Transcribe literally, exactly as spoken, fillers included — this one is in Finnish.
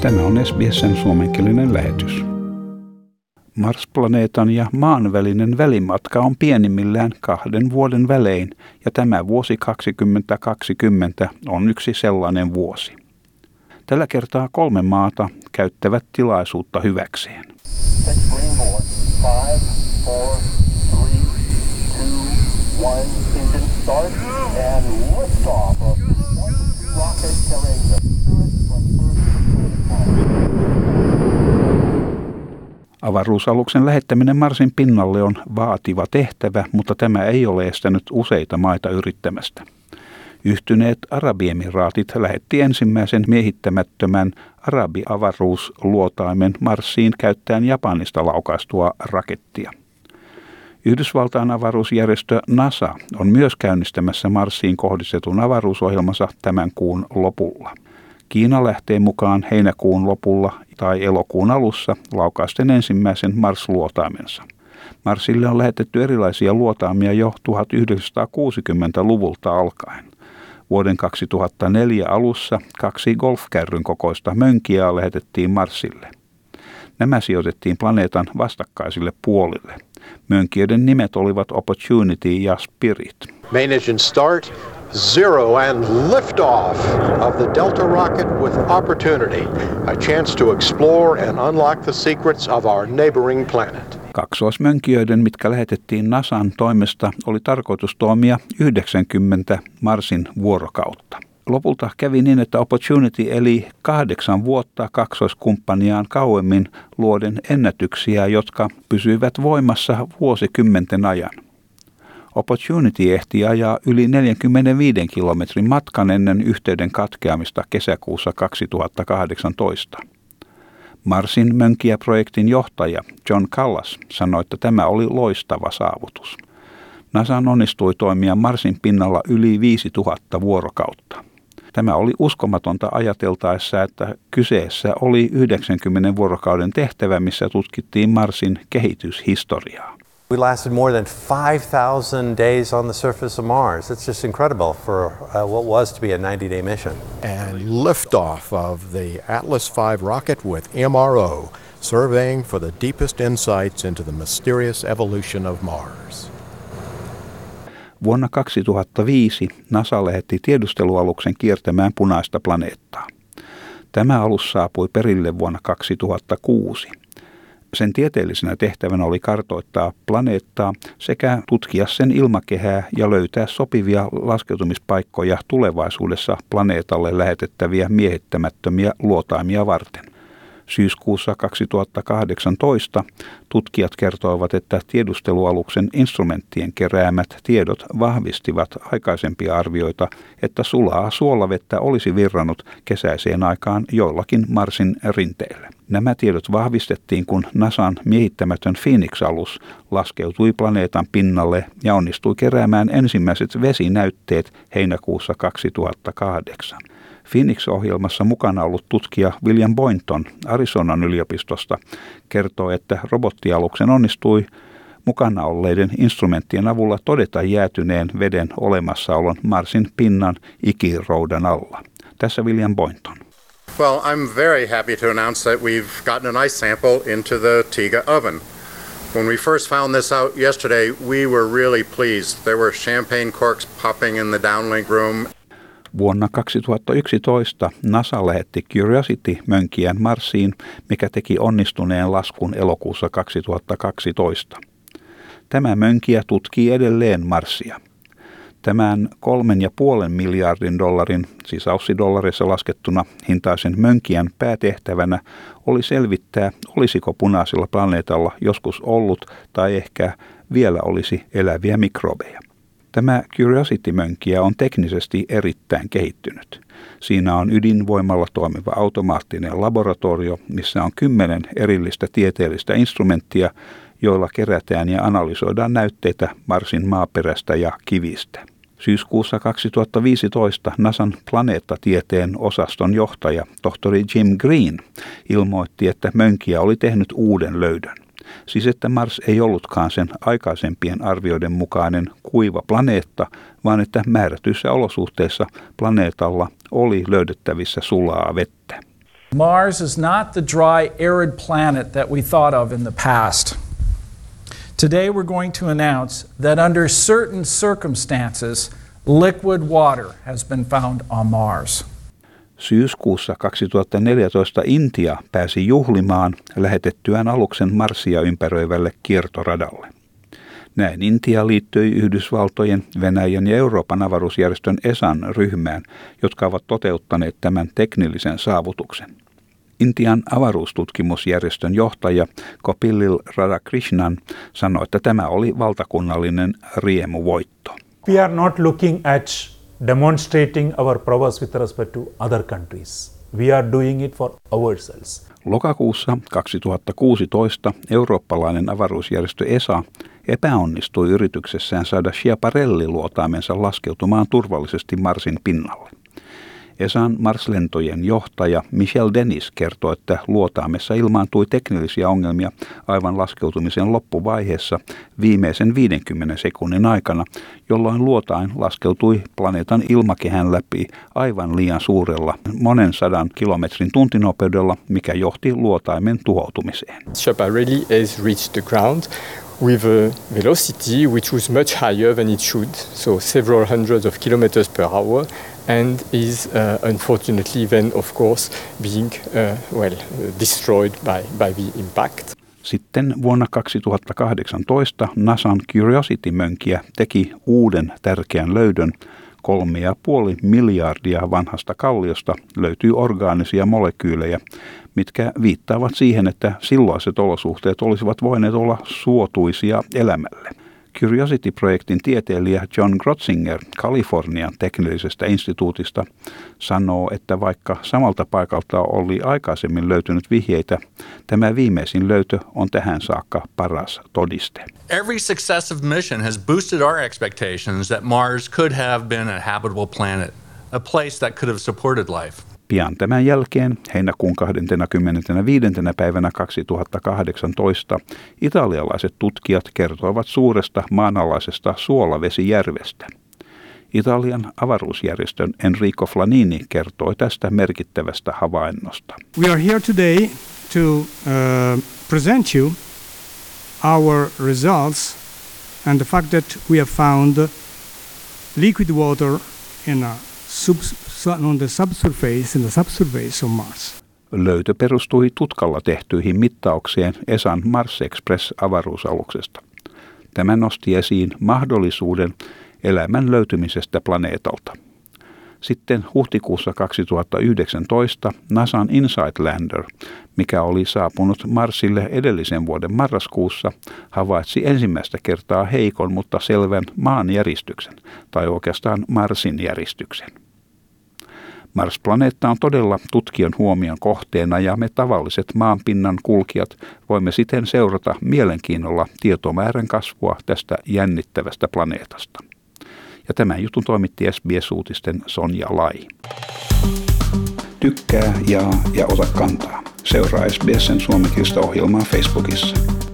Tämä on S B S:n suomenkielinen lähetys. Mars-planeetan ja maan välinen välimatka on pienimmillään kahden vuoden välein, ja tämä vuosi kaksituhattakaksikymmentä on yksi sellainen vuosi. Tällä kertaa kolme maata käyttävät tilaisuutta hyväkseen. Avaruusaluksen lähettäminen Marsin pinnalle on vaativa tehtävä, mutta tämä ei ole estänyt useita maita yrittämästä. Yhtyneet Arabiemiraatit lähetti ensimmäisen miehittämättömän arabiavaruusluotaimen Marsiin käyttäen Japanista laukaistua rakettia. Yhdysvaltain avaruusjärjestö NASA on myös käynnistämässä Marsiin kohdistetun avaruusohjelmansa tämän kuun lopulla. Kiina lähtee mukaan heinäkuun lopulla tai elokuun alussa laukaisten ensimmäisen Mars-luotaimensa. Marsille on lähetetty erilaisia luotaimia jo tuhatyhdeksänsataakuusikymmentäluvulta alkaen. Vuoden kaksituhattaneljä alussa kaksi golfkärryn kokoista mönkiää lähetettiin Marsille. Nämä sijoitettiin planeetan vastakkaisille puolille. Mönkijöiden nimet olivat Opportunity ja Spirit. Main engine start, zero and liftoff of the Delta rocket with Opportunity. A chance to explore and unlock the secrets of our neighboring planet. Kaksoismönkijöiden, mitkä lähetettiin NASAn toimesta, oli tarkoitus toimia yhdeksänkymmentä Marsin vuorokautta. Lopulta kävi niin, että Opportunity eli kahdeksan vuotta kaksoiskumppaniaan kauemmin luoden ennätyksiä, jotka pysyivät voimassa vuosikymmenten ajan. Opportunity ehti ajaa yli neljänkymmenenviiden kilometrin matkan ennen yhteyden katkeamista kesäkuussa kaksituhattakahdeksantoista. Marsin mönkijäprojektin johtaja John Callas sanoi, että tämä oli loistava saavutus. NASA onnistui toimia Marsin pinnalla yli viisituhatta vuorokautta. Tämä oli uskomatonta ajateltaessa, että kyseessä oli yhdeksänkymmenen vuorokauden tehtävä, missä tutkittiin Marsin kehityshistoriaa. We lasted more than five thousand days on the surface of Mars. It's just incredible for what was to be a ninety-day mission. And liftoff of the Atlas V rocket with M R O, surveying for the deepest insights into the mysterious evolution of Mars. Vuonna kaksituhattaviisi NASA lähetti tiedustelualuksen kiertämään punaista planeettaa. Tämä alus saapui perille vuonna kaksituhattakuusi. Sen tieteellisenä tehtävänä oli kartoittaa planeettaa sekä tutkia sen ilmakehää ja löytää sopivia laskeutumispaikkoja tulevaisuudessa planeetalle lähetettäviä miehittämättömiä luotaimia varten. Syyskuussa kaksituhattakahdeksantoista tutkijat kertoivat, että tiedustelualuksen instrumenttien keräämät tiedot vahvistivat aikaisempia arvioita, että sulaa suolavettä olisi virrannut kesäiseen aikaan joillakin Marsin rinteillä. Nämä tiedot vahvistettiin, kun NASAn miehittämätön Phoenix-alus laskeutui planeetan pinnalle ja onnistui keräämään ensimmäiset vesinäytteet heinäkuussa kaksituhattakahdeksan. Phoenix-ohjelmassa mukana ollut tutkija William Boynton Arizonan yliopistosta kertoo, että robottialuksen onnistui mukana olleiden instrumenttien avulla todeta jäätyneen veden olemassaolon Marsin pinnan ikiroudan alla. Tässä William Boynton. Well, I'm very happy to announce that we've gotten an ice sample into the TEGA oven. When we first found this out yesterday, we were really pleased. There were champagne corks popping in the downlink room. Vuonna kaksituhattayksitoista NASA lähetti Curiosity-mönkijän Marsiin, mikä teki onnistuneen laskun elokuussa kaksituhattakaksitoista. Tämä mönkijä tutkii edelleen Marsia. Tämän kolmen ja puolen miljardin dollarin, siis aussidollareissa laskettuna, hintaisen mönkijän päätehtävänä oli selvittää, olisiko punaisella planeetalla joskus ollut tai ehkä vielä olisi eläviä mikrobeja. Tämä Curiosity-mönkijä on teknisesti erittäin kehittynyt. Siinä on ydinvoimalla toimiva automaattinen laboratorio, missä on kymmenen erillistä tieteellistä instrumenttia, joilla kerätään ja analysoidaan näytteitä Marsin maaperästä ja kivistä. Syyskuussa kaksituhattaviisitoista NASAn planeettatieteen osaston johtaja, tohtori Jim Green, ilmoitti, että mönkijä oli tehnyt uuden löydön. Siis että Mars ei ollutkaan sen aikaisempien arvioiden mukainen kuiva planeetta, vaan että määrätyissä olosuhteissa planeetalla oli löydettävissä sulaa vettä. Mars is not the dry, arid planet that we thought of in the past. Today we're going to announce that under certain circumstances, liquid water has been found on Mars. Syyskuussa kaksituhattaneljätoista Intia pääsi juhlimaan lähetettyään aluksen Marsia ympäröivälle kiertoradalle. Näin Intia liittyi Yhdysvaltojen, Venäjän ja Euroopan avaruusjärjestön E S A:n ryhmään, jotka ovat toteuttaneet tämän teknillisen saavutuksen. Intian avaruustutkimusjärjestön johtaja Kopilil Radhakrishnan sanoi, että tämä oli valtakunnallinen riemuvoitto. We are not looking at demonstrating our prowess with respect to other countries. We are doing it for ourselves. Lokakuussa kaksituhattakuusitoista eurooppalainen avaruusjärjestö E S A epäonnistui yrityksessään saada Schiaparelli-luotaamensa laskeutumaan turvallisesti Marsin pinnalle. E S A:n Mars-lentojen johtaja Michel Denis kertoi, että luotaamessa ilmaantui teknillisiä ongelmia aivan laskeutumisen loppuvaiheessa viimeisen viidenkymmenen sekunnin aikana, jolloin luotain laskeutui planeetan ilmakehän läpi aivan liian suurella monen sadan kilometrin tuntinopeudella, mikä johti luotaimen tuhoutumiseen. Schiaparelli has reached the ground with a velocity which was much higher than it should, so several hundreds of kilometers per hour, and is uh, unfortunately then of course being uh, well destroyed by by the impact. Sitten vuonna kaksituhattakahdeksantoista NASAn Curiosity-mönkiä teki uuden tärkeän löydön. Kolme ja puoli miljardia vanhasta kalliosta löytyy orgaanisia molekyylejä, mitkä viittaavat siihen, että silloiset olosuhteet olisivat voineet olla suotuisia elämälle. Curiosity-projektin tieteilijä John Grotzinger Kalifornian teknillisestä instituutista sanoo, että vaikka samalta paikalta oli aikaisemmin löytynyt vihjeitä, tämä viimeisin löytö on tähän saakka paras todiste. Every successive mission has boosted our expectations that Mars could have been a habitable planet, a place that could have supported life. Pian tämän jälkeen, heinäkuun kahdeskymmenesviides päivänä kaksituhattakahdeksantoista, italialaiset tutkijat kertoivat suuresta maanalaisesta suolavesijärvestä. Italian avaruusjärjestön Enrico Flanini kertoi tästä merkittävästä havainnosta. We are here today to uh, present you our results and the fact that we have found liquid water in a on the subsurface, in the subsurface of Mars. Löytö perustui tutkalla tehtyihin mittaukseen E S A:n Mars Express -avaruusaluksesta. Tämä nosti esiin mahdollisuuden elämän löytymisestä planeetalta. Sitten huhtikuussa kaksituhattayhdeksäntoista NASAn InSight lander, mikä oli saapunut Marsille edellisen vuoden marraskuussa, havaitsi ensimmäistä kertaa heikon, mutta selvän maanjäristyksen, tai oikeastaan Marsin järistyksen. Mars-planeetta on todella tutkijan huomion kohteena, ja me tavalliset maanpinnan kulkijat voimme siten seurata mielenkiinnolla tietomäärän kasvua tästä jännittävästä planeetasta. Ja tämän jutun toimitti S B S-uutisten Sonja Lai. Tykkää, jaa ja ota kantaa. Seuraa S B S:n suomenkielistä ohjelmaa Facebookissa.